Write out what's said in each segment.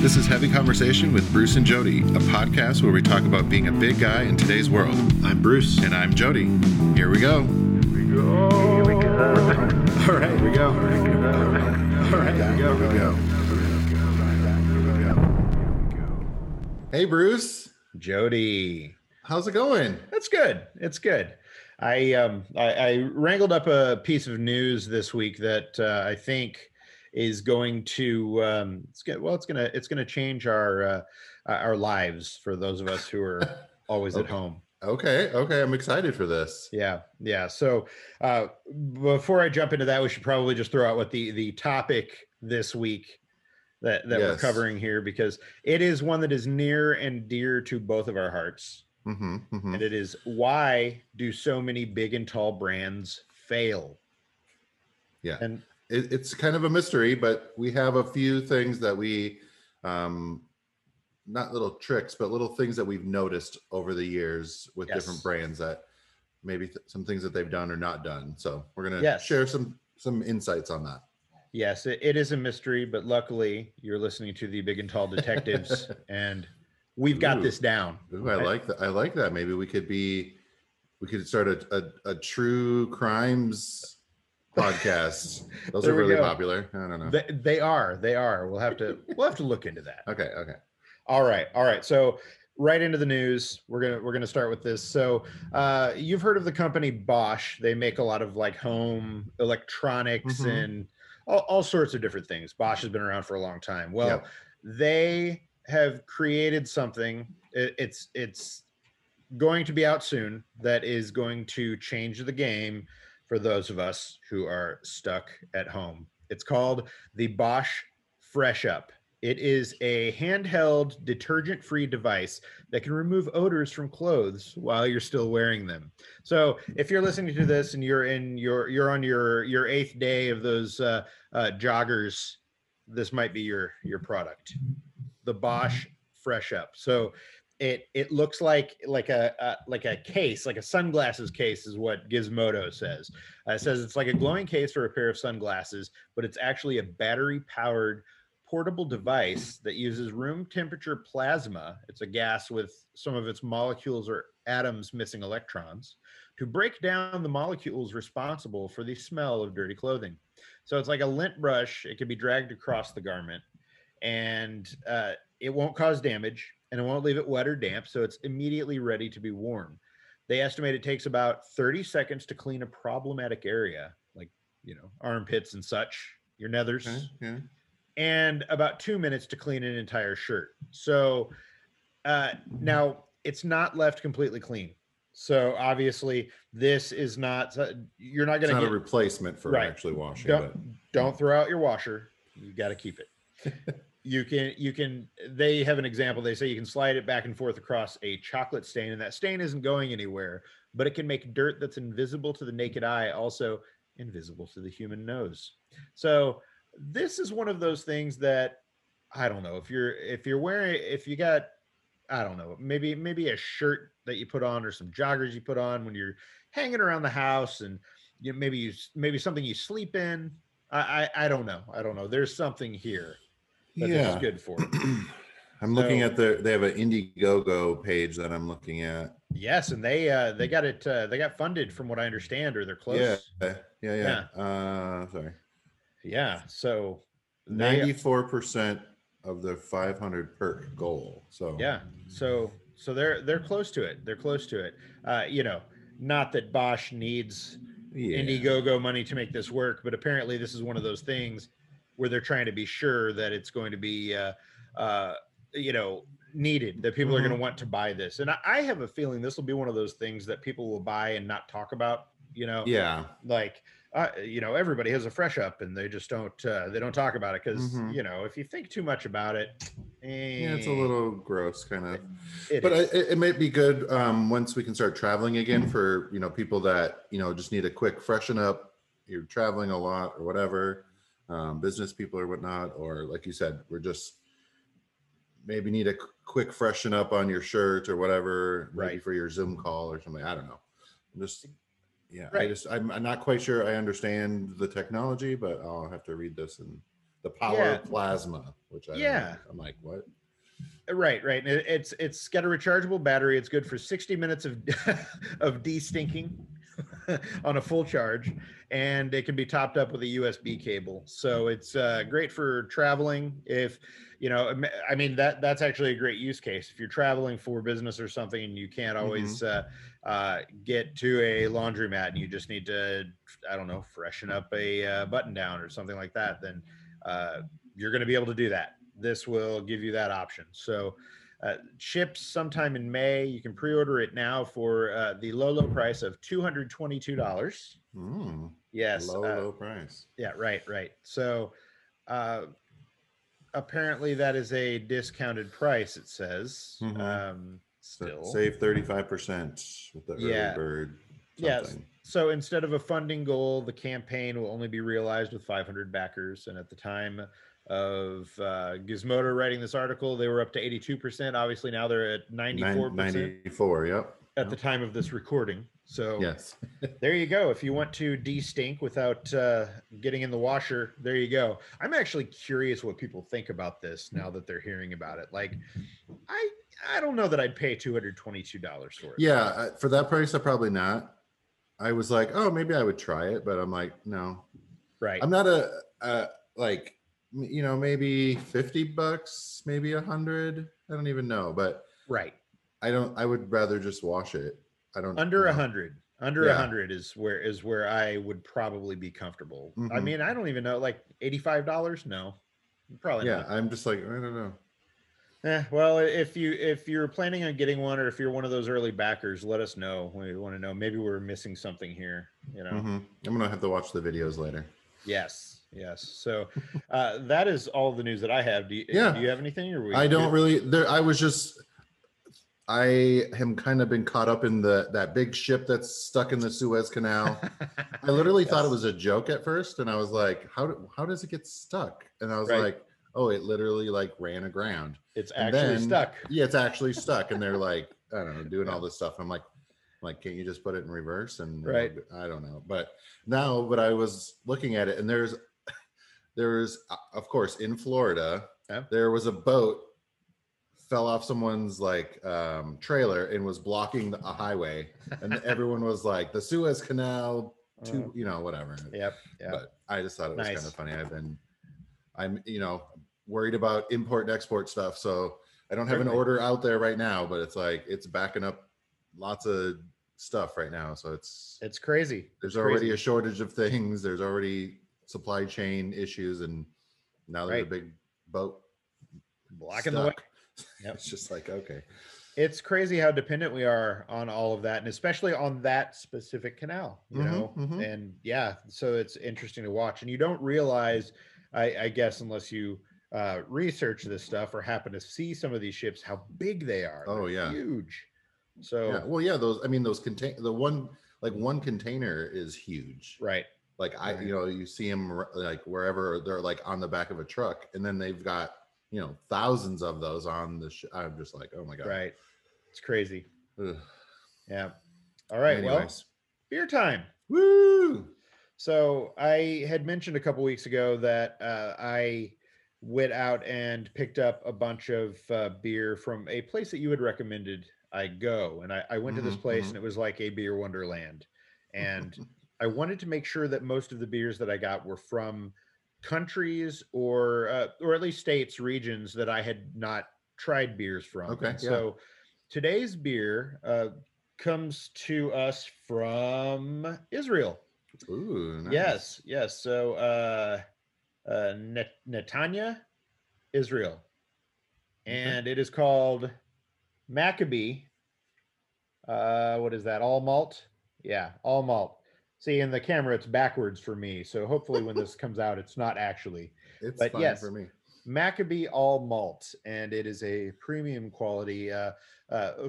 This is Heavy Conversation with Bruce and Jody, a podcast where we talk about being a big guy in today's world. I'm Bruce. And I'm Jody. Here we go. All right, here we go. Hey, Bruce. Jody. How's it going? That's good. It's good. I wrangled up a piece of news this week that I think is going to it's going to change our lives for those of us who are always at home. Okay. I'm excited for this. Yeah. So before I jump into that, we should probably just throw out what the topic this week that we're covering here, because it is one that is near and dear to both of our hearts. Mm-hmm, mm-hmm. And it is, why do so many big and tall brands fail? Yeah. And it's kind of a mystery, but we have a few things that we, not little tricks, but little things that we've noticed over the years with different brands that maybe some things that they've done or not done. So we're going to share some insights on that. Yes, it is a mystery, but luckily you're listening to the Big and Tall Detectives, and we've got this down. Ooh, I like that. I like that. Maybe we could start a true crimes podcast. Those are really popular. I don't know. They are. We'll have to look into that. Okay. All right. So right into the news. We're gonna start with this. So you've heard of the company Bosch. They make a lot of like home electronics, mm-hmm. and all sorts of different things. Bosch has been around for a long time. Well, they have created something. It's going to be out soon that is going to change the game for those of us who are stuck at home. It's called the Bosch Fresh Up. It is a handheld detergent-free device that can remove odors from clothes while you're still wearing them. So if you're listening to this and you're on your eighth day of those joggers, this might be your product, the Bosch Fresh Up. So it looks like a case, like a sunglasses case, is what Gizmodo says. It says it's like a glowing case for a pair of sunglasses, but it's actually a battery-powered portable device that uses room temperature plasma. It's a gas with some of its molecules or atoms missing electrons to break down the molecules responsible for the smell of dirty clothing. So it's like a lint brush. It can be dragged across the garment, and it won't cause damage, and it won't leave it wet or damp. So it's immediately ready to be worn. They estimate it takes about 30 seconds to clean a problematic area, like, armpits and such, your nethers. Okay. And about 2 minutes to clean an entire shirt. So now it's not left completely clean. So obviously this is not, you're not going to get a replacement for actually washing. Don't throw out your washer. You got to keep it. They have an example. They say you can slide it back and forth across a chocolate stain, and that stain isn't going anywhere, but it can make dirt that's invisible to the naked eye also invisible to the human nose. So this is one of those things that I don't know if you got, I don't know, maybe a shirt that you put on or some joggers you put on when you're hanging around the house, and maybe something you sleep in. I don't know. There's something here that this is good for. Looking at they have an Indiegogo page that I'm looking at. Yes, and they got it. They got funded from what I understand, or they're close. Yeah. Sorry. Yeah, so 94% of the 500 perk goal. So so they're close to it. Not that Bosch needs Indiegogo money to make this work, but apparently this is one of those things where they're trying to be sure that it's going to be needed, that people are going to want to buy this. And I have a feeling this will be one of those things that people will buy and not talk about. Everybody has a fresh up, and they just don't talk about it because if you think too much about it, it's a little gross kind of. It might be good once we can start traveling again for people that just need a quick freshen up. You're traveling a lot or whatever, business people or whatnot, or like you said, we're just maybe need a quick freshen up on your shirt or whatever, maybe for your Zoom call or something. I don't know. I'm not quite sure I understand the technology, but I'll have to read this and the power of plasma, which I I'm like, what? Right. It's got a rechargeable battery. It's good for 60 minutes of de-stinking on a full charge, and it can be topped up with a USB cable. So it's great for traveling. If you know, I mean, that's actually a great use case. If you're traveling for business or something, and you can't always get to a laundromat, and you just need to, I don't know, freshen up a button down or something like that, then you're going to be able to do that. This will give you that option. So ships sometime in May. You can pre-order it now for the low price of $222. Yes. Low price. Yeah, right. So apparently that is a discounted price, it says. Still. So save 35% with the early bird. Yes. So instead of a funding goal, the campaign will only be realized with 500 backers. And at the time of Gizmodo writing this article, they were up to 82%. Obviously now they're at 94%. 94, yep. At the time of this recording. So yes, there you go. If you want to de-stink without getting in the washer, there you go. I'm actually curious what people think about this now that they're hearing about it. Like, I don't know that I'd pay $222 for it. Yeah, for that price, I probably not. I was like, oh, maybe I would try it, but I'm like, no. Right. I'm not like, you know, maybe $50, maybe 100. I don't even know, but right. I would rather just wash it. I don't under 100. Under 100 is where I would probably be comfortable. I mean, I don't even know, like $85? No, probably not. Yeah, I'm just like, I don't know. Well, if you're planning on getting one, or if you're one of those early backers, let us know. We want to know. Maybe we're missing something here. You know, I'm gonna have to watch the videos later. Yes. So that is all the news that I have. Do you have anything? Or I don't really. I am kind of been caught up in that big ship that's stuck in the Suez Canal. I literally thought it was a joke at first, and I was like, how does it get stuck? And I was like, oh, it literally like ran aground. It's actually stuck. Yeah, it's actually stuck. And they're like, I don't know, doing all this stuff. I'm like, can't you just put it in reverse? And I don't know. But now, I was looking at it, and there's of course in Florida, there was a boat fell off someone's like trailer and was blocking a highway, and everyone was like, the Suez Canal, you know, whatever. Yep. But I just thought it was kind of funny. I'm you know, worried about import and export stuff, so I don't have an order out there right now, but it's like it's backing up lots of stuff right now, so it's crazy. There's already a shortage of things. There's already supply chain issues, and now there's a big boat blocking the way. Yep. It's just like, okay, it's crazy how dependent we are on all of that, and especially on that specific canal, you know. And so it's interesting to watch, and you don't realize, I guess, unless you research this stuff or happen to see some of these ships, how big they are. They're huge. So one container is huge, right? Like you know, you see them like wherever, they're like on the back of a truck, and then they've got, you know, thousands of those on the I'm just like, oh my god, right? It's crazy. Ugh. Yeah. All right. Anyways. Well, beer time. Woo! So I had mentioned a couple weeks ago that I went out and picked up a bunch of beer from a place that you had recommended I go, and I went to this place, and it was like a beer wonderland, and I wanted to make sure that most of the beers that I got were from countries or at least states, regions that I had not tried beers from. Okay. So today's beer comes to us from Israel. Ooh, nice. Yes. So Netanya, Israel, and it is called Maccabee. What is that? All malt. Yeah, all malt. See, in the camera, it's backwards for me. So hopefully when this comes out, it's not actually. But fine for me. Maccabee All Malt, and it is a premium quality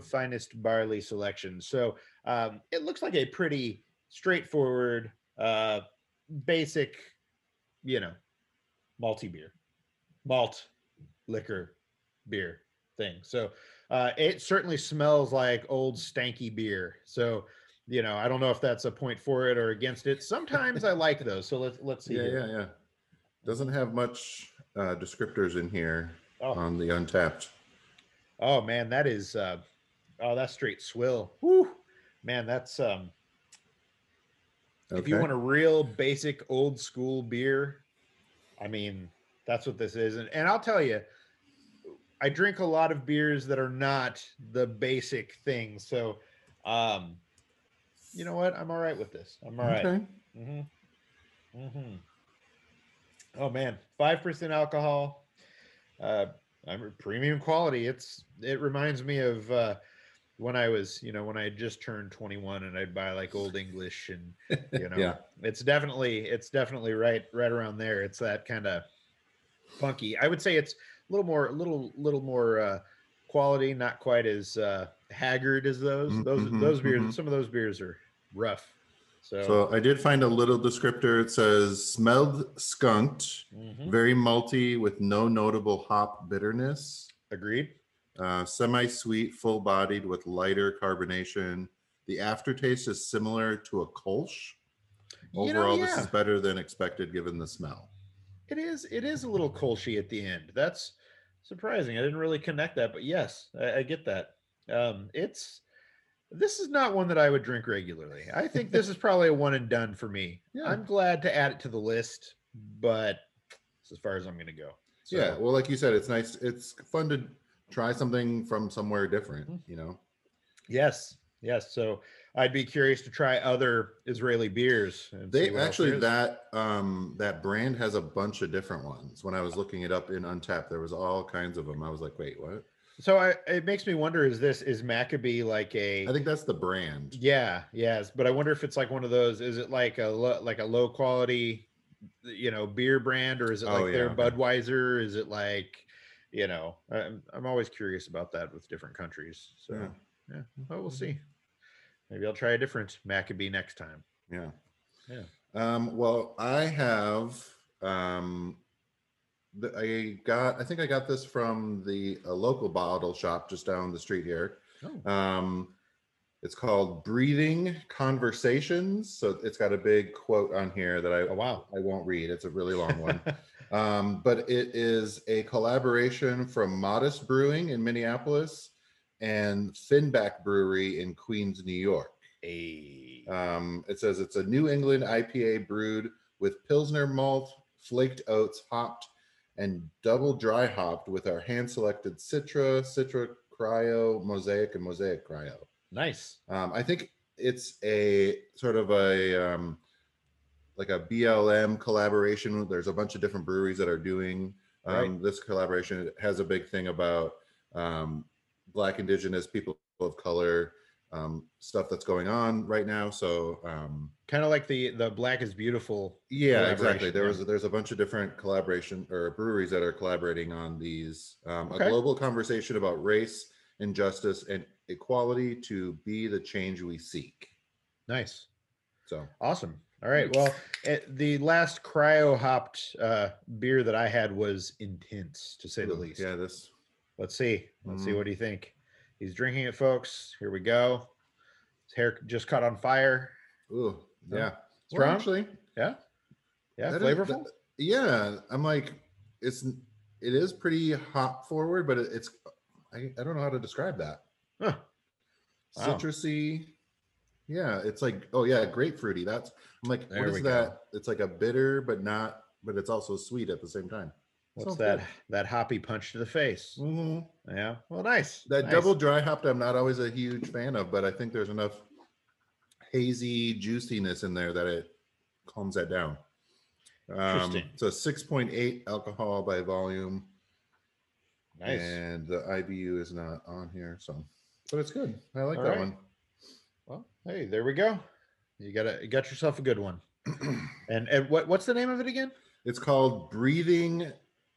finest barley selection. So it looks like a pretty straightforward, basic, you know, malty beer. Malt, liquor, beer thing. So it certainly smells like old stanky beer. So, you know, I don't know if that's a point for it or against it. Sometimes I like those. So let's see. Yeah, here. Yeah, yeah. Doesn't have much descriptors in here on the Untappd. Oh man, that is that's straight swill. Woo, man, that's if you want a real basic old school beer, I mean, that's what this is. And I'll tell you, I drink a lot of beers that are not the basic thing. So, you know what? I'm all right with this. I'm all right. Mm-hmm. Mm-hmm. Oh man, 5% alcohol. I'm premium quality. It reminds me of when I was, when I had just turned 21 and I'd buy like Old English and, yeah. It's definitely right around there. It's that kind of funky. I would say it's a little more, a little more quality, not quite as haggard as those. Mm-hmm, those beers, some of those beers are rough. So I did find a little descriptor. It says smelled skunked, very malty with no notable hop bitterness. Agreed. Semi-sweet, full-bodied with lighter carbonation. The aftertaste is similar to a Kolsch. Overall, this is better than expected given the smell. It is a little Kolschy at the end. That's surprising. I didn't really connect that, but yes, I get that. This is not one that I would drink regularly. I think this is probably a one and done for me. Yeah. I'm glad to add it to the list, but it's as far as I'm going to go. So. Yeah. Well, like you said, it's nice. It's fun to try something from somewhere different, Yes. Yes. So I'd be curious to try other Israeli beers. They actually, that brand has a bunch of different ones. When I was looking it up in Untappd, there was all kinds of them. I was like, wait, what? So it makes me wonder, is Maccabee like a... I think that's the brand. Yeah, yes. But I wonder if it's like one of those, is it like a low quality, beer brand, or is it their Budweiser? Is it like, I'm always curious about that with different countries. So yeah. Well, we'll see. Maybe I'll try a different Maccabee next time. Yeah. Yeah. Well, I have... I think I got this from the local bottle shop just down the street here. It's called Breathing Conversations. So it's got a big quote on here that I won't read. It's a really long one. But it is a collaboration from Modest Brewing in Minneapolis and Finback Brewery in Queens, New York. Hey. It says it's a New England IPA brewed with Pilsner malt, flaked oats, hopped, and double dry hopped with our hand-selected Citra Cryo, Mosaic Cryo. Nice. I think it's a sort of a like a BLM collaboration. There's a bunch of different breweries that are doing this collaboration. It has a big thing about Black, Indigenous, people of color, stuff that's going on right now. So kind of like the Black is Beautiful. Yeah, exactly. There's a bunch of different collaboration or breweries that are collaborating on these. A global conversation about race, injustice, and equality to be the change we seek. Nice. So awesome. All right. Well, the last cryo hopped beer that I had was intense, to say the least. Yeah, this. Let's see. What do you think? He's drinking it, folks. Here we go. His hair just caught on fire. Ooh, yeah. Strong? Well, actually, yeah. Flavorful. I'm like, it is pretty hop forward, but it's I don't know how to describe that. Huh. Wow. Citrusy. Yeah, it's like grapefruity. What is that? It's like a bitter, but it's also sweet at the same time. What's that hoppy punch to the face? Mm-hmm. Yeah. Well, nice. That double dry hopped, I'm not always a huge fan of, but I think there's enough hazy juiciness in there that it calms that down. Interesting. So 6.8 alcohol by volume. Nice. And the IBU is not on here, but it's good. I like that one. Well, hey, there we go. You got yourself a good one. And what's the name of it again? It's called Breathing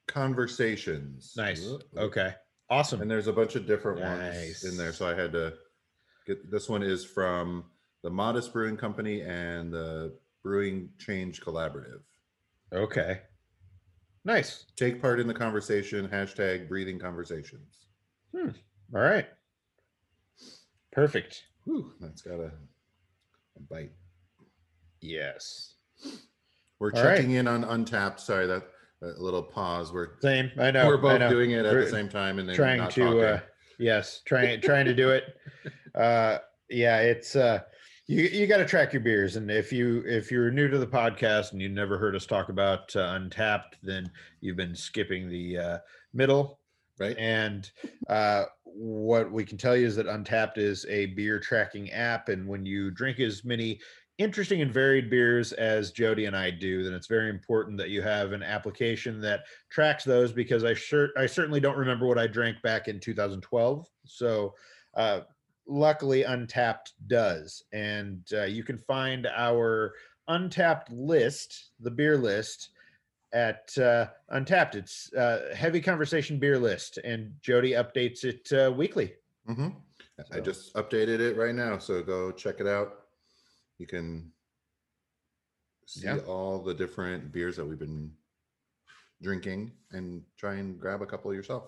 Conversations. Nice. Okay. Awesome. And there's a bunch of different ones in there. So I had to get this one is from the Modest Brewing Company and the Brewing Change Collaborative. Okay. Nice. Take part in the conversation. # Breathing Conversations. All right. Perfect. Whew, that's got a bite. Yes. We're checking in on Untappd. Sorry, that a little pause. We're same. I know. We're both doing it at the same time and then trying to. Yes, trying to do it. Yeah, it's you got to track your beers, and if you're new to the podcast and you never heard us talk about Untappd, then you've been skipping the middle. Right. And what we can tell you is that Untappd is a beer tracking app. And when you drink as many interesting and varied beers as Jody and I do, then it's very important that you have an application that tracks those, because I certainly don't remember what I drank back in 2012. So luckily Untappd does. And you can find our Untappd list, the beer list, at Untappd. It's Heavy Conversation beer list, and Jody updates it weekly. Mm-hmm. So. I just updated it right now, so go check it out. You can see all the different beers that we've been drinking and try and grab a couple yourself.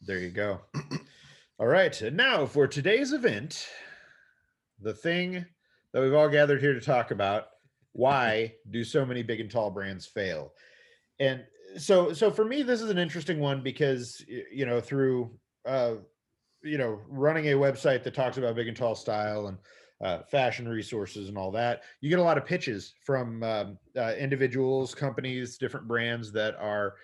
There you go. All right, and now for today's event, the thing that we've all gathered here to talk about: why do so many big and tall brands fail? And so for me, this is an interesting one because, you know, through, running a website that talks about big and tall style and fashion resources and all that, you get a lot of pitches from individuals, companies, different brands that are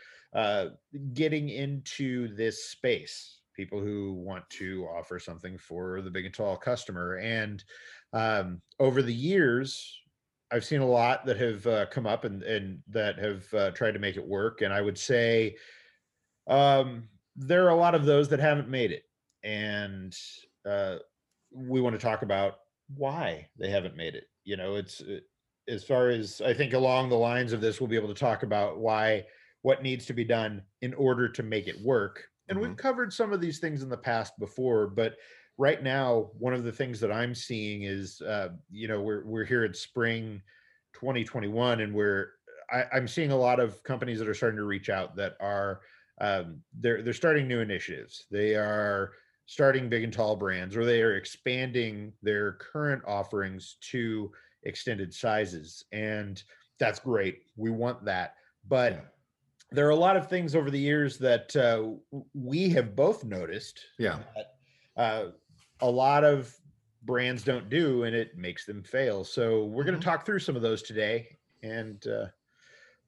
getting into this space. People who want to offer something for the big and tall customer. And over the years, I've seen a lot that have come up and that have tried to make it work. And I would say there are a lot of those that haven't made it. And we want to talk about why they haven't made it. You know, it's as far as I think along the lines of this, we'll be able to talk about what needs to be done in order to make it work. And we've covered some of these things in the past before, but right now, one of the things that I'm seeing is, we're here at spring 2021, and I'm seeing a lot of companies that are starting to reach out that are, they're starting new initiatives. They are starting big and tall brands, or they are expanding their current offerings to extended sizes. And that's great. We want that. But there are a lot of things over the years that we have both noticed. Yeah. That, a lot of brands don't do, and it makes them fail. So we're going to talk through some of those today. And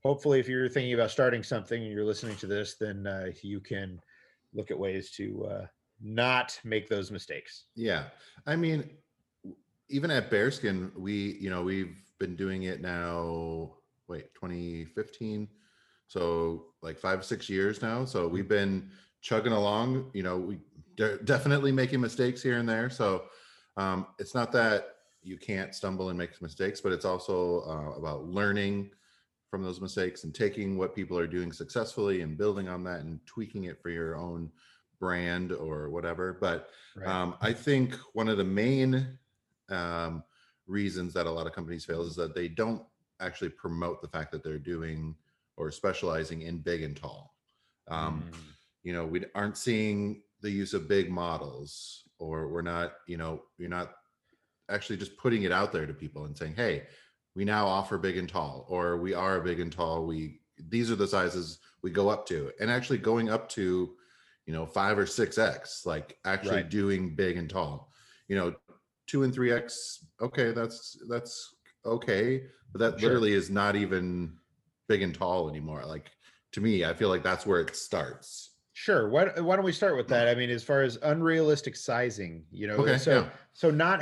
hopefully if you're thinking about starting something and you're listening to this, then you can look at ways to not make those mistakes. Yeah. I mean, even at Bearskin, we've been doing it now, 2015. So like 5-6 years now. So we've been chugging along, they're definitely making mistakes here and there. So it's not that you can't stumble and make mistakes, but it's also about learning from those mistakes and taking what people are doing successfully and building on that and tweaking it for your own brand or whatever. But I think one of the main reasons that a lot of companies fail is that they don't actually promote the fact that they're doing or specializing in big and tall. We aren't seeing the use of big models, or we're not, you're not actually just putting it out there to people and saying, hey, we now offer big and tall, or we are big and tall. These are the sizes we go up to, and actually going up to, 5 or 6X, like actually doing big and tall, 2 and 3X. Okay. That's okay. But that literally is not even big and tall anymore. Like, to me, I feel like that's where it starts. Sure. Why don't we start with that? I mean, as far as unrealistic sizing, okay, so not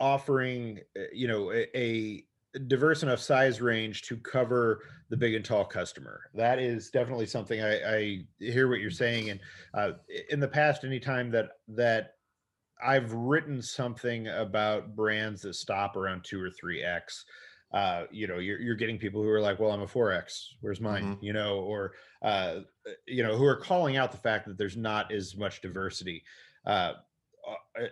offering, a diverse enough size range to cover the big and tall customer. That is definitely something I hear what you're saying. And in the past, anytime that I've written something about brands that stop around 2 or 3X, you're getting people who are like, well, I'm a 4X, where's mine? Who are calling out the fact that there's not as much diversity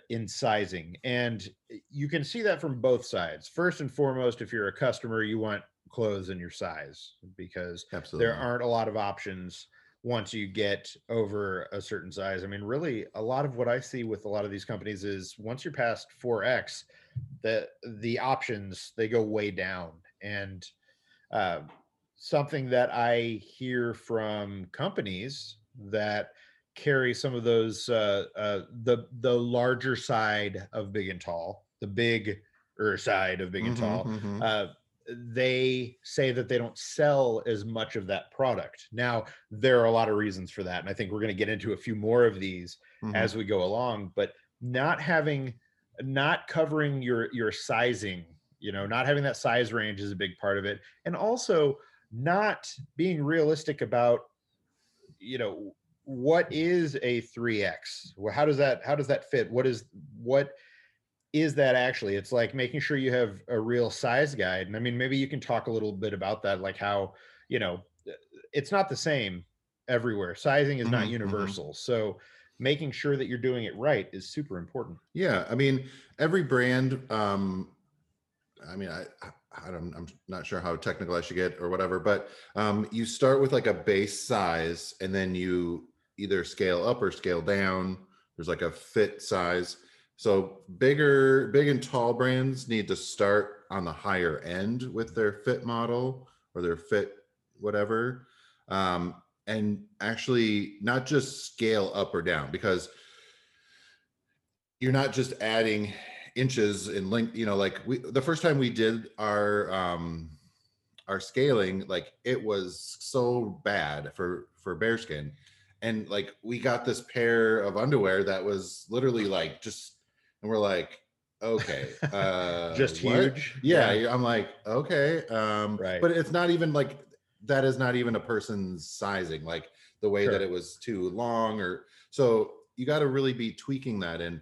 in sizing. And you can see that from both sides. First and foremost, if you're a customer, you want clothes in your size, because there aren't a lot of options once you get over a certain size. I mean, really, a lot of what I see with a lot of these companies is once you're past 4X, the options, they go way down. And something that I hear from companies that carry some of those the larger side of big and tall, the bigger side of big and tall. Mm-hmm. They say that they don't sell as much of that product. Now, there are a lot of reasons for that, and I think we're going to get into a few more of these mm-hmm. as we go along. But not covering your sizing, not having that size range is a big part of it, and also not being realistic about, what is a 3X? Well, how does that fit? What is that actually? It's like making sure you have a real size guide. And I mean, maybe you can talk a little bit about that, like how, it's not the same everywhere. Sizing is not mm-hmm. universal. So making sure that you're doing it right is super important. Yeah. I mean, every brand, I'm not sure how technical I should get or whatever, but you start with like a base size and then you either scale up or scale down. There's like a fit size. So big and tall brands need to start on the higher end with their fit model or their fit whatever. And actually not just scale up or down, because you're not just adding inches in length, the first time we did our scaling, like it was so bad for Bearskin. And like, we got this pair of underwear that was literally like, just, and we're like, okay, just what? Huge. Yeah. I'm like, okay. Right. But it's not even like, that is not even a person's sizing, like the way sure. that it was too long or, so you got to really be tweaking that and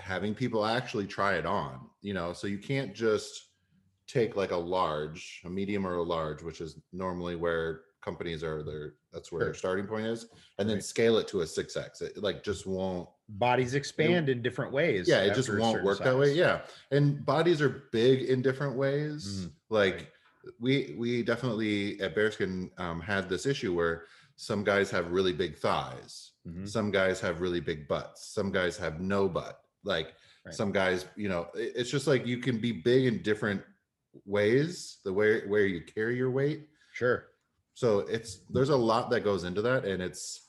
having people actually try it on, so you can't just take like a medium or a large, which is normally where companies are there. That's where sure. their starting point is, and then right. scale it to a 6X. It like just won't. Bodies expand in different ways. Yeah, it just won't work that way. Yeah, and bodies are big in different ways. Mm-hmm. Like right. we definitely at Bearskin had this issue where some guys have really big thighs, mm-hmm. some guys have really big butts, some guys have no butt. Like right. some guys, it's just like you can be big in different ways. The way where you carry your weight. Sure. So there's a lot that goes into that, and it's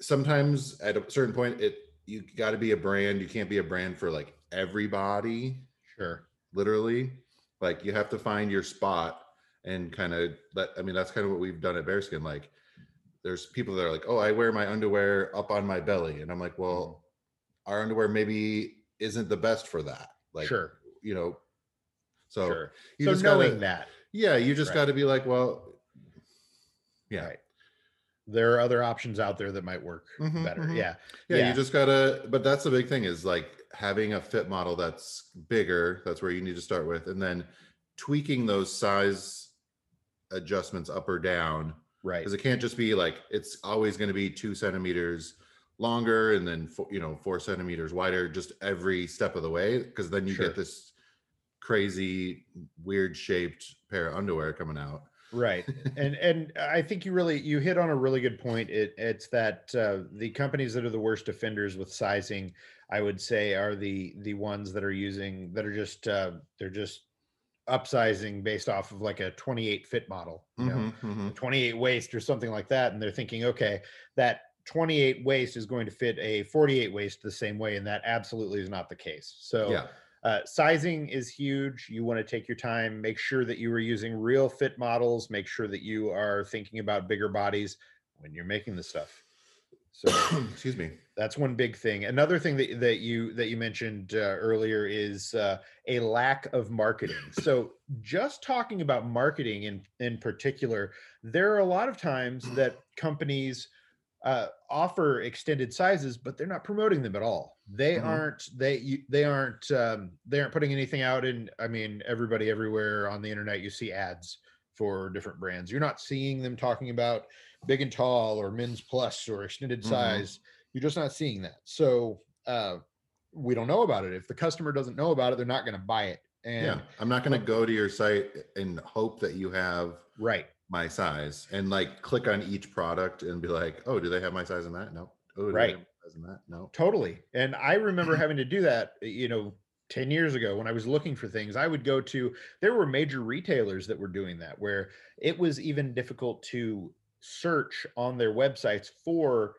sometimes at a certain point you got to be a brand. You can't be a brand for like everybody. Sure. Literally, like you have to find your spot and kind of. That's kind of what we've done at Bearskin. Like, there's people that are like, "Oh, I wear my underwear up on my belly," and I'm like, "Well, our underwear maybe isn't the best for that." Like, sure. So sure. you so just knowing gotta, that. Yeah, you just right. got to be like, well. Yeah. Right. There are other options out there that might work mm-hmm, better. Mm-hmm. Yeah. yeah. Yeah. You just gotta, but that's the big thing is like having a fit model that's bigger. That's where you need to start with. And then tweaking those size adjustments up or down. Right. Cause it can't just be like, it's always going to be 2 centimeters longer and then, 4 centimeters wider, just every step of the way. Cause then you sure. get this crazy weird shaped pair of underwear coming out. Right. And I think you hit on a really good point. It's that the companies that are the worst offenders with sizing, I would say, are the ones that are just upsizing based off of like a 28 fit model, mm-hmm. 28 waist or something like that. And they're thinking, okay, that 28 waist is going to fit a 48 waist the same way. And that absolutely is not the case. So yeah. Sizing is huge. You want to take your time, make sure that you are using real fit models, make sure that you are thinking about bigger bodies when you're making this stuff. So, excuse me. That's one big thing. Another thing that you mentioned earlier is a lack of marketing. So just talking about marketing in particular, there are a lot of times that companies offer extended sizes, but they're not promoting them at all. They mm-hmm. aren't putting anything out. And I mean, everybody everywhere on the internet, you see ads for different brands. You're not seeing them talking about big and tall or men's plus or extended mm-hmm. size. You're just not seeing that. So we don't know about it. If the customer doesn't know about it, they're not going to buy it. And yeah, I'm not going to go to your site and hope that you have right. my size and like click on each product and be like, oh, do they have my size in that? No. Oh, do right. they have my size in that? No. Totally. And I remember having to do that, 10 years ago when I was looking for things, I would go to, there were major retailers that were doing that, where it was even difficult to search on their websites for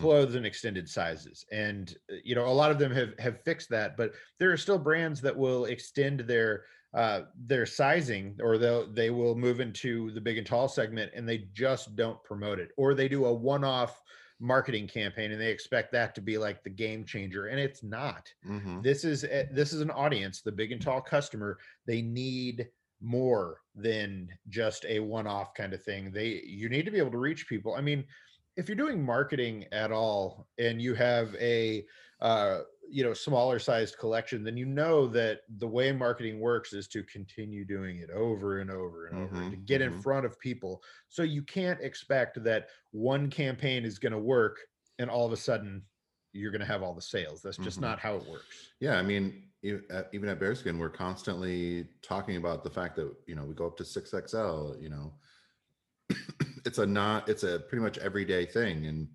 clothes in extended sizes. And, you know, a lot of them have fixed that, but there are still brands that will extend their sizing, or they will move into the big and tall segment, and they just don't promote it, or they do a one-off marketing campaign and they expect that to be like the game changer, and it's not. This is an audience, the big and tall customer, they need more than just a one-off kind of thing. You need to be able to reach people. I mean, if you're doing marketing at all and you have a smaller sized collection, then you know that the way marketing works is to continue doing it over and over and over to get in front of people. So you can't expect that one campaign is going to work and all of a sudden you're going to have all the sales. That's just not how it works. Yeah. I mean, even at Bearskin, we're constantly talking about the fact that, you know, we go up to 6XL, you know, it's a pretty much everyday thing.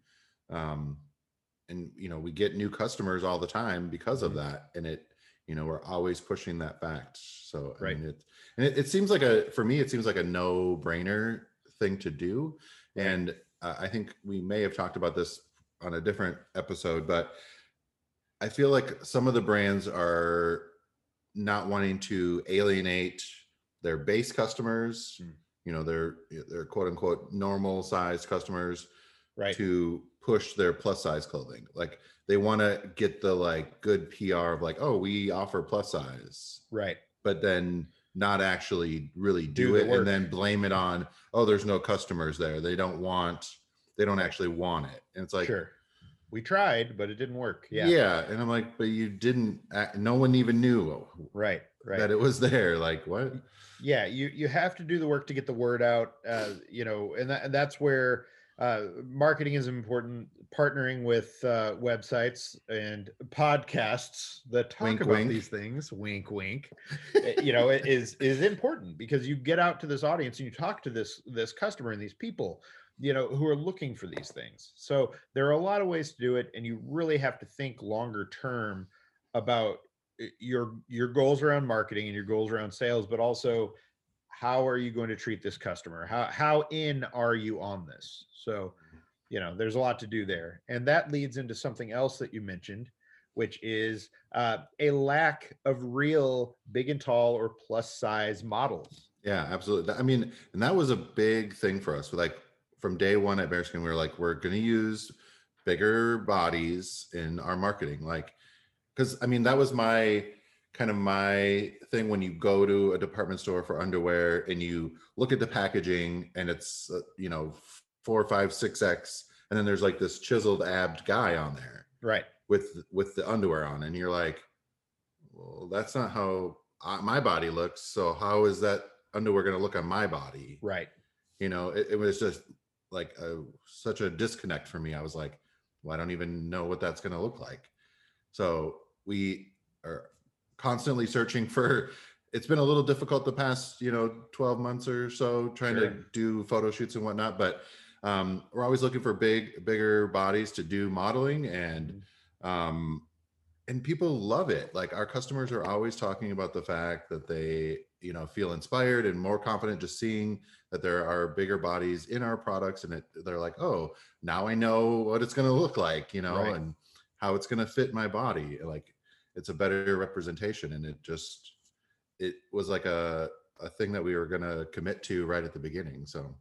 And, you know, we get new customers all the time because of that. And it, you know, we're always pushing that fact. So I mean, it seems like it seems like a no brainer thing to do. Right. And I think we may have talked about this on a different episode, but I feel like some of the brands are not wanting to alienate their base customers, you know, their quote unquote normal sized customers, right, to push their plus size clothing. Like they want to get the like good PR of like, oh, we offer plus size. Right. But then not actually really do it, and then blame it on, oh, there's no customers there. They don't actually want it. And it's like, sure, we tried, but it didn't work. Yeah. Yeah. And I'm like, but you didn't, no one even knew. Right. Right. That it was there. Like what? Yeah. You have to do the work to get the word out, you know, and that's where, marketing is important. Partnering with websites and podcasts that talk about these things, wink, wink, you know, it is important, because you get out to this audience and you talk to this customer and these people, you know, who are looking for these things. So there are a lot of ways to do it, and you really have to think longer term about your goals around marketing and your goals around sales, but also how are you going to treat this customer? How in are you on this? So, you know, there's a lot to do there. And that leads into something else that you mentioned, which is a lack of real big and tall or plus size models. Yeah, absolutely. I mean, and that was a big thing for us. Like from day one at Bearskin, we were like, we're going to use bigger bodies in our marketing. Like, because I mean, that was my thing when you go to a department store for underwear and you look at the packaging and it's, 4, 5, 6X, and then there's like this chiseled abbed guy on there, right, with the underwear on, and you're like, well, that's not how my body looks, so how is that underwear going to look on my body? Right. You know, it was just like such a disconnect for me. I was like, well, I don't even know what that's going to look like. So we are constantly searching for, it's been a little difficult the past, 12 months or so, trying to do photo shoots and whatnot, but we're always looking for bigger bodies to do modeling, and people love it. Like our customers are always talking about the fact that they, feel inspired and more confident just seeing that there are bigger bodies in our products, and they're like, oh, now I know what it's going to look like, right, and how it's going to fit my body. Like it's a better representation, and it was like a thing that we were going to commit to right at the beginning. So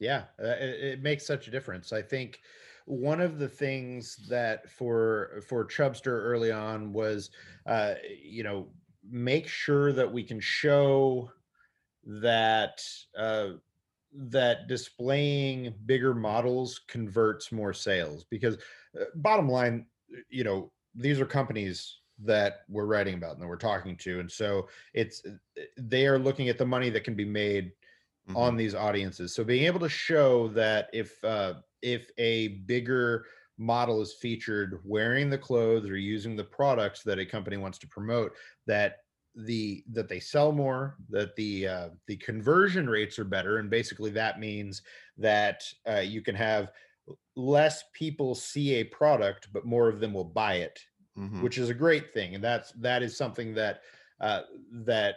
yeah, it makes such a difference. I think one of the things that for Chubster early on was, make sure that we can show that displaying bigger models converts more sales, because bottom line, these are companies that we're writing about and that we're talking to. And so they are looking at the money that can be made on these audiences. So being able to show that if a bigger model is featured wearing the clothes or using the products that a company wants to promote, that they sell more, that the conversion rates are better. And basically that means that you can have less people see a product, but more of them will buy it. mm-hmm. which is a great thing. And that is something that that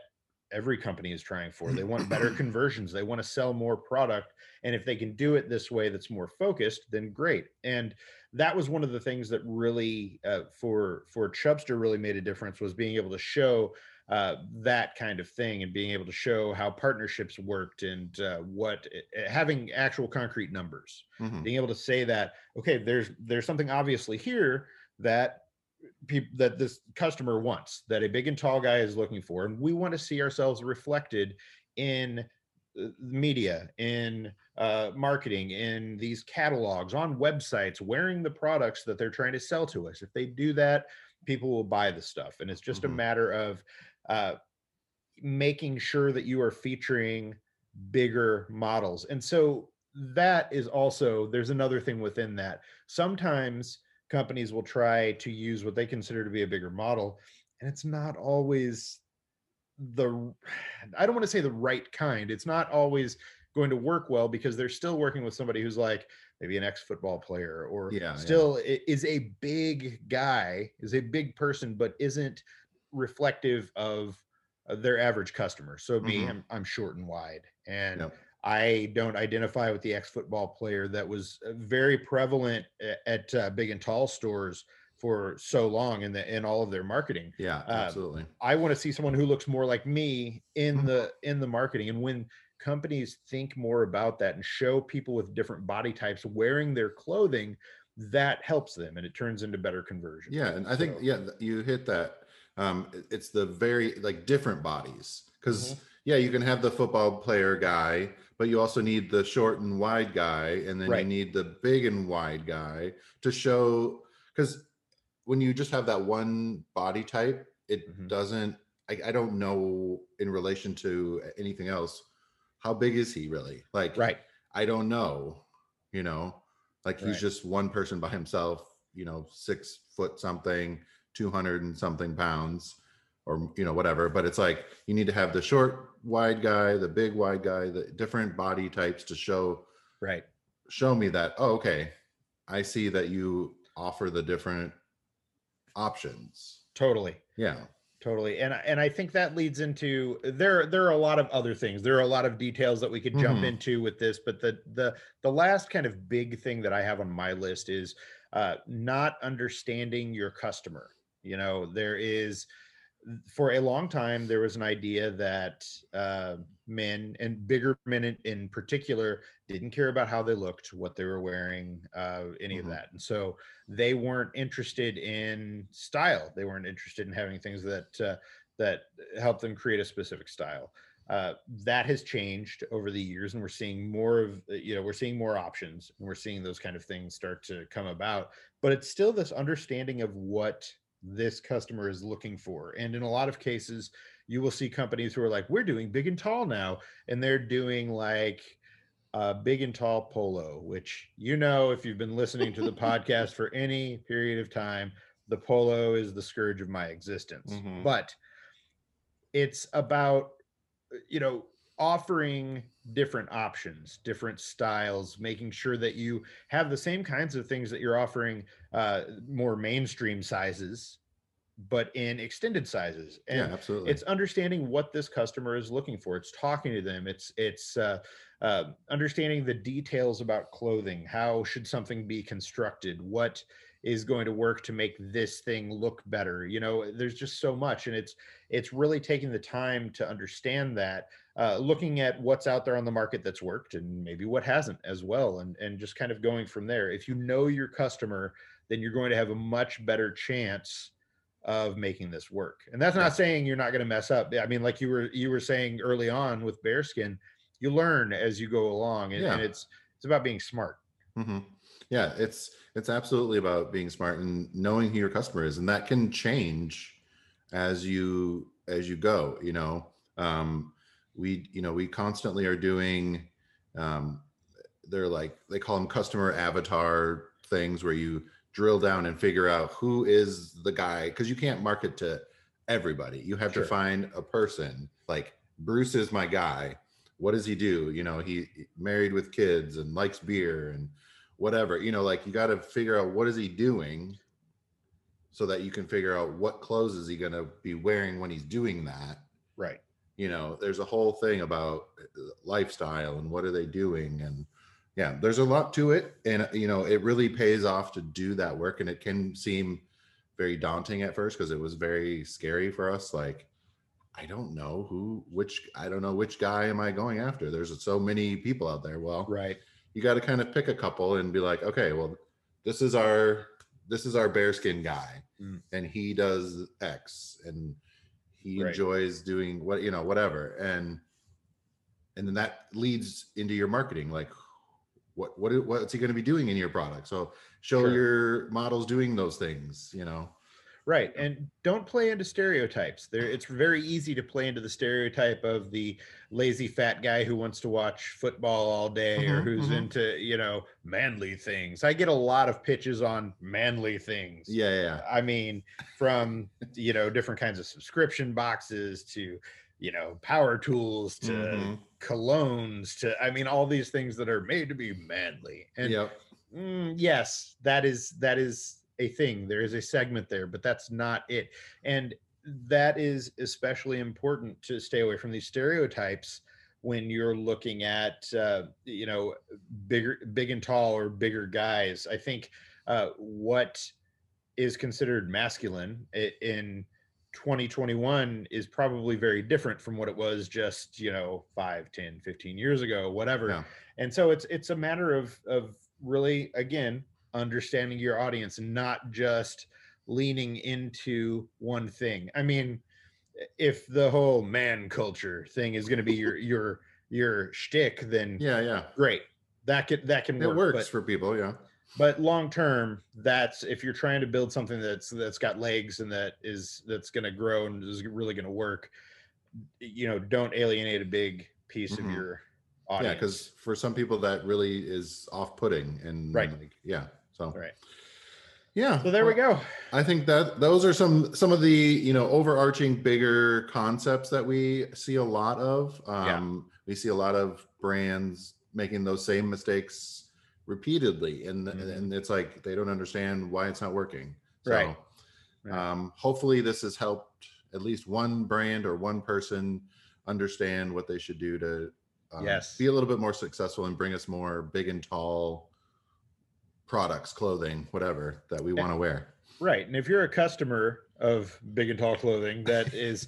every company is trying for. They want better conversions. They want to sell more product. And if they can do it this way, that's more focused, then great. And that was one of the things that really for Chubster really made a difference, was being able to show that kind of thing and being able to show how partnerships worked and having actual concrete numbers, mm-hmm. being able to say that, okay, there's something obviously here that this customer wants, that a big and tall guy is looking for, and we want to see ourselves reflected in media, in marketing, in these catalogs, on websites, wearing the products that they're trying to sell to us. If they do that, people will buy the stuff. And it's just mm-hmm. a matter of making sure that you are featuring bigger models. And so that is also, there's another thing within that. Sometimes companies will try to use what they consider to be a bigger model, and it's not always I don't want to say the right kind. It's not always going to work well, because they're still working with somebody who's like maybe an ex-football player or is a big guy, is a big person, but isn't reflective of their average customer. So mm-hmm. me, I'm short and wide, and yep. I don't identify with the ex-football player that was very prevalent at big and tall stores for so long in all of their marketing. Yeah, absolutely. I want to see someone who looks more like me in the marketing. And when companies think more about that and show people with different body types wearing their clothing, that helps them, and it turns into better conversion. Yeah, and I think you hit that. It's the very different bodies, because mm-hmm. yeah, you can have the football player guy, but you also need the short and wide guy, and then right. you need the big and wide guy to show, because when you just have that one body type, it mm-hmm. doesn't, I don't know in relation to anything else, how big is he really? Right. I don't know, right. he's just one person by himself, 6 foot something, 200 and something pounds or, whatever. But it's you need to have the short, wide guy, the big, wide guy, the different body types to show, right. Show me that. Oh, okay. I see that you offer the different options. Totally. Yeah, totally. And I think that leads into, there are a lot of other things. There are a lot of details that we could jump mm-hmm. into with this, but the last kind of big thing that I have on my list is not understanding your customer. There is, for a long time, there was an idea that men, and bigger men in particular, didn't care about how they looked, what they were wearing, any mm-hmm. of that. And so they weren't interested in style. They weren't interested in having things that help them create a specific style. That has changed over the years, and we're seeing more of, we're seeing more options, and we're seeing those kind of things start to come about. But it's still this understanding of what this customer is looking for. And in a lot of cases, you will see companies who are like, we're doing big and tall now, and they're doing big and tall polo, which, if you've been listening to the podcast for any period of time, the polo is the scourge of my existence. Mm-hmm. But it's about, offering different options, different styles, making sure that you have the same kinds of things that you're offering, more mainstream sizes, but in extended sizes. And yeah, absolutely. It's understanding what this customer is looking for. It's talking to them. It's understanding the details about clothing. How should something be constructed? What is going to work to make this thing look better? There's just so much, and it's really taking the time to understand that. Looking at what's out there on the market that's worked, and maybe what hasn't as well, and just kind of going from there. If you know your customer, then you're going to have a much better chance of making this work. And that's not saying you're not going to mess up. I mean, like you were saying early on with Bearskin, you learn as you go along, and it's about being smart. Mm-hmm. Yeah, it's absolutely about being smart and knowing who your customer is, and that can change as you go. We constantly are doing, they call them customer avatar things, where you drill down and figure out who is the guy, because you can't market to everybody. You have to find a person. Bruce is my guy. What does he do? He married with kids and likes beer and whatever. You got to figure out what is he doing, so that you can figure out what clothes is he going to be wearing when he's doing that. Right. You know, there's a whole thing about lifestyle and what are they doing, and yeah, there's a lot to it, and you know, it really pays off to do that work. And it can seem very daunting at first because it was very scary for us. Like, I don't know which guy am I going after? There's so many people out there. Well, right. You got to kind of pick a couple and be like, okay, well, this is our Bearskin guy, and he does X, and he enjoys doing what, you know, whatever. And then that leads into your marketing. Like, what's he going to be doing in your product? So show your models doing those things, you know? Right. And don't play into stereotypes. It's very easy to play into the stereotype of the lazy fat guy who wants to watch football all day, or who's into, you know, manly things. I get a lot of pitches on manly things. Yeah. I mean, from, you know, different kinds of subscription boxes to, you know, power tools to colognes to, I mean, all these things that are made to be manly. And yes, that is a thing. There is a segment there, but that's not it. And that is especially important to stay away from these stereotypes when you're looking at, you know, big and tall or bigger guys. I think what is considered masculine in 2021 is probably very different from what it was just, you know, 5, 10, 15 years ago, whatever. Yeah. And so it's a matter of really, again, understanding your audience and not just leaning into one thing. I mean, if the whole man culture thing is going to be your shtick, then great. That can work. It works for people, yeah. But long term, that's if you're trying to build something that's got legs and that's going to grow and is really going to work, you know, don't alienate a big piece of your audience. Yeah, because for some people that really is off-putting and like, So there we go. I think that those are some of the, you know, overarching bigger concepts that we see a lot of. We see a lot of brands making those same mistakes repeatedly, and it's like they don't understand why it's not working. So hopefully this has helped at least one brand or one person understand what they should do to be a little bit more successful and bring us more big and tall products, clothing, whatever that we want to wear. Right. And if you're a customer of big and tall clothing that is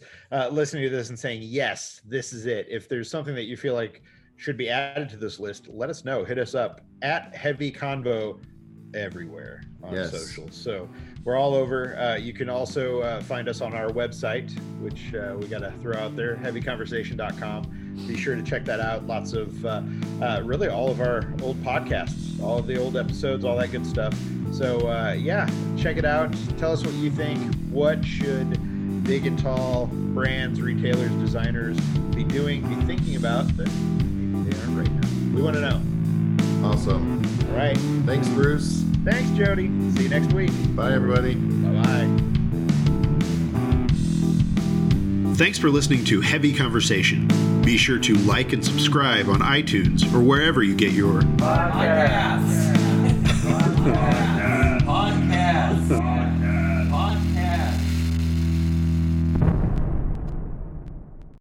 listening to this and saying, yes, this is it. If there's something that you feel like should be added to this list, let us know. Hit us up at Heavy Convo everywhere on social. So we're all over. You can also find us on our website, which we got to throw out there, heavyconversation.com. Be sure to check that out. Lots of really all of our old podcasts, all of the old episodes, all that good stuff. So check it out. Tell us what you think. What should big and tall brands, retailers, designers be doing, be thinking about that they aren't right now? We want to know. Awesome. All right. Thanks, Bruce. Thanks, Jody. See you next week. Bye, everybody. Bye-bye. Thanks for listening to Heavy Conversation. Be sure to like and subscribe on iTunes or wherever you get your podcasts.